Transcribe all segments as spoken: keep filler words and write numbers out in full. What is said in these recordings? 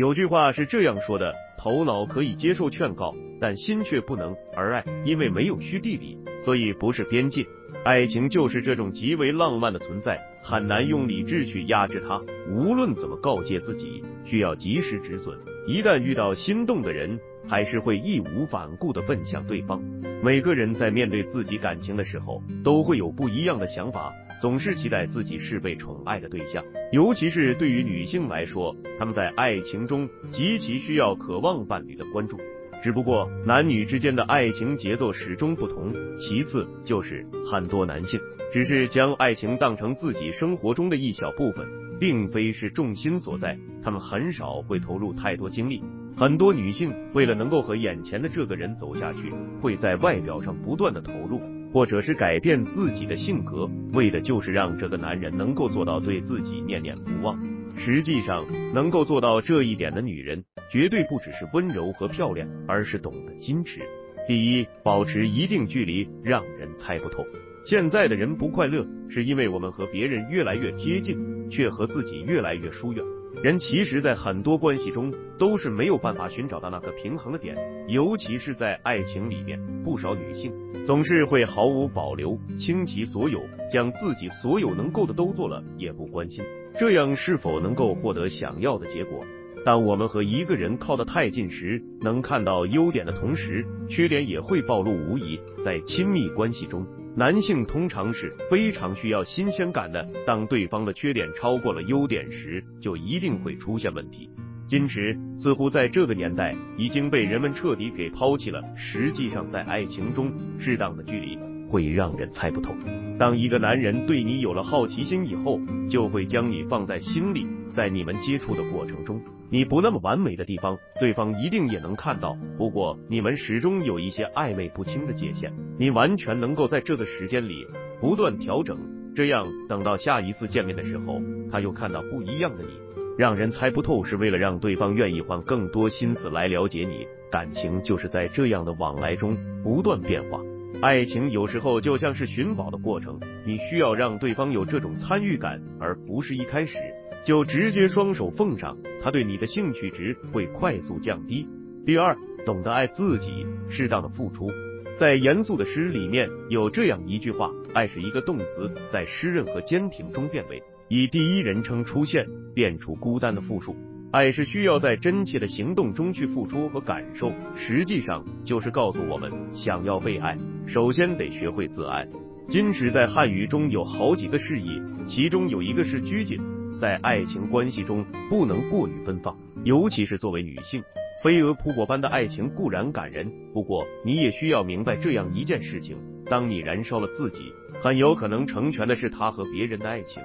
有句话是这样说的：头脑可以接受劝告，但心却不能。而爱，因为没有虚地理，所以不是边界。爱情就是这种极为浪漫的存在，很难用理智去压制它。无论怎么告诫自己，需要及时止损。一旦遇到心动的人，还是会义无反顾地奔向对方。每个人在面对自己感情的时候，都会有不一样的想法，总是期待自己是被宠爱的对象。尤其是对于女性来说，她们在爱情中极其需要渴望伴侣的关注。只不过男女之间的爱情节奏始终不同。其次就是很多男性只是将爱情当成自己生活中的一小部分，并非是重心所在，他们很少会投入太多精力。很多女性为了能够和眼前的这个人走下去，会在外表上不断的投入，或者是改变自己的性格，为的就是让这个男人能够做到对自己念念不忘。实际上，能够做到这一点的女人，绝对不只是温柔和漂亮，而是懂得矜持。第一，保持一定距离，让人猜不透。现在的人不快乐，是因为我们和别人越来越贴近，却和自己越来越疏远。人其实在很多关系中都是没有办法寻找到那个平衡的点，尤其是在爱情里面，不少女性总是会毫无保留，倾其所有，将自己所有能够的都做了，也不关心这样是否能够获得想要的结果。当我们和一个人靠得太近时，能看到优点的同时，缺点也会暴露无遗。在亲密关系中，男性通常是非常需要新鲜感的，当对方的缺点超过了优点时，就一定会出现问题。矜持似乎在这个年代已经被人们彻底给抛弃了。实际上，在爱情中，适当的距离会让人猜不透。当一个男人对你有了好奇心以后，就会将你放在心里，在你们接触的过程中，你不那么完美的地方，对方一定也能看到。不过你们始终有一些暧昧不清的界限，你完全能够在这个时间里不断调整，这样等到下一次见面的时候，他又看到不一样的你。让人猜不透是为了让对方愿意花更多心思来了解你。感情就是在这样的往来中不断变化。爱情有时候就像是寻宝的过程，你需要让对方有这种参与感，而不是一开始就直接双手奉上，他对你的兴趣值会快速降低。第二，懂得爱自己，适当的付出。在严肃的诗里面有这样一句话，爱是一个动词，在诗人和坚挺中变为以第一人称出现，变出孤单的复数。爱是需要在真切的行动中去付出和感受，实际上就是告诉我们，想要被爱，首先得学会自爱。矜持在汉语中有好几个释义，其中有一个是拘谨。在爱情关系中不能过于奔放，尤其是作为女性，飞蛾扑火般的爱情固然感人，不过你也需要明白这样一件事情，当你燃烧了自己，很有可能成全的是他和别人的爱情。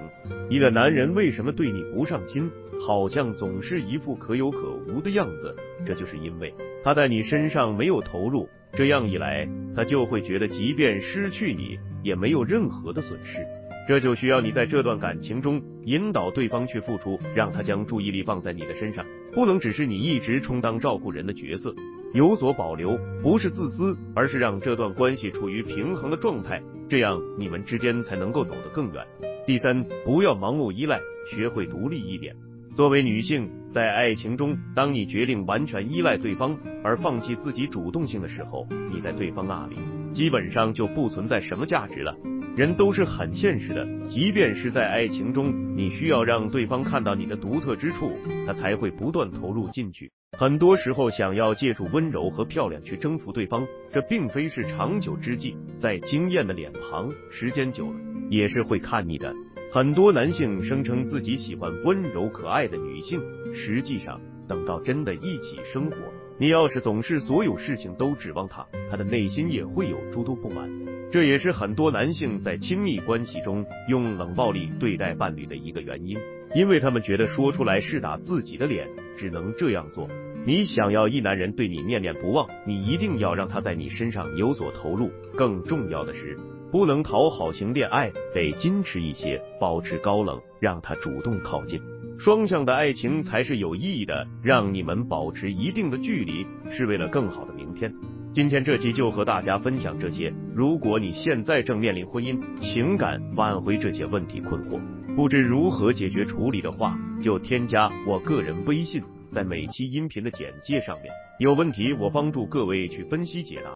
一个男人为什么对你不上心，好像总是一副可有可无的样子，这就是因为他在你身上没有投入，这样一来他就会觉得即便失去你也没有任何的损失。这就需要你在这段感情中引导对方去付出，让他将注意力放在你的身上，不能只是你一直充当照顾人的角色。有所保留不是自私，而是让这段关系处于平衡的状态，这样你们之间才能够走得更远。第三，不要盲目依赖，学会独立一点。作为女性，在爱情中，当你决定完全依赖对方而放弃自己主动性的时候，你在对方那里基本上就不存在什么价值了。人都是很现实的，即便是在爱情中，你需要让对方看到你的独特之处，他才会不断投入进去。很多时候想要借助温柔和漂亮去征服对方，这并非是长久之计。在经验的脸庞，时间久了也是会看腻的。很多男性声称自己喜欢温柔可爱的女性，实际上等到真的一起生活，你要是总是所有事情都指望他，他的内心也会有诸多不满。这也是很多男性在亲密关系中用冷暴力对待伴侣的一个原因，因为他们觉得说出来是打自己的脸，只能这样做。你想要一男人对你念念不忘，你一定要让他在你身上有所投入。更重要的是，不能讨好型恋爱，得矜持一些，保持高冷，让他主动靠近。双向的爱情才是有意义的，让你们保持一定的距离，是为了更好的明天。今天这期就和大家分享这些。如果你现在正面临婚姻、情感、挽回这些问题困惑，不知如何解决处理的话，就添加我个人微信在每期音频的简介上面。有问题我帮助各位去分析解答。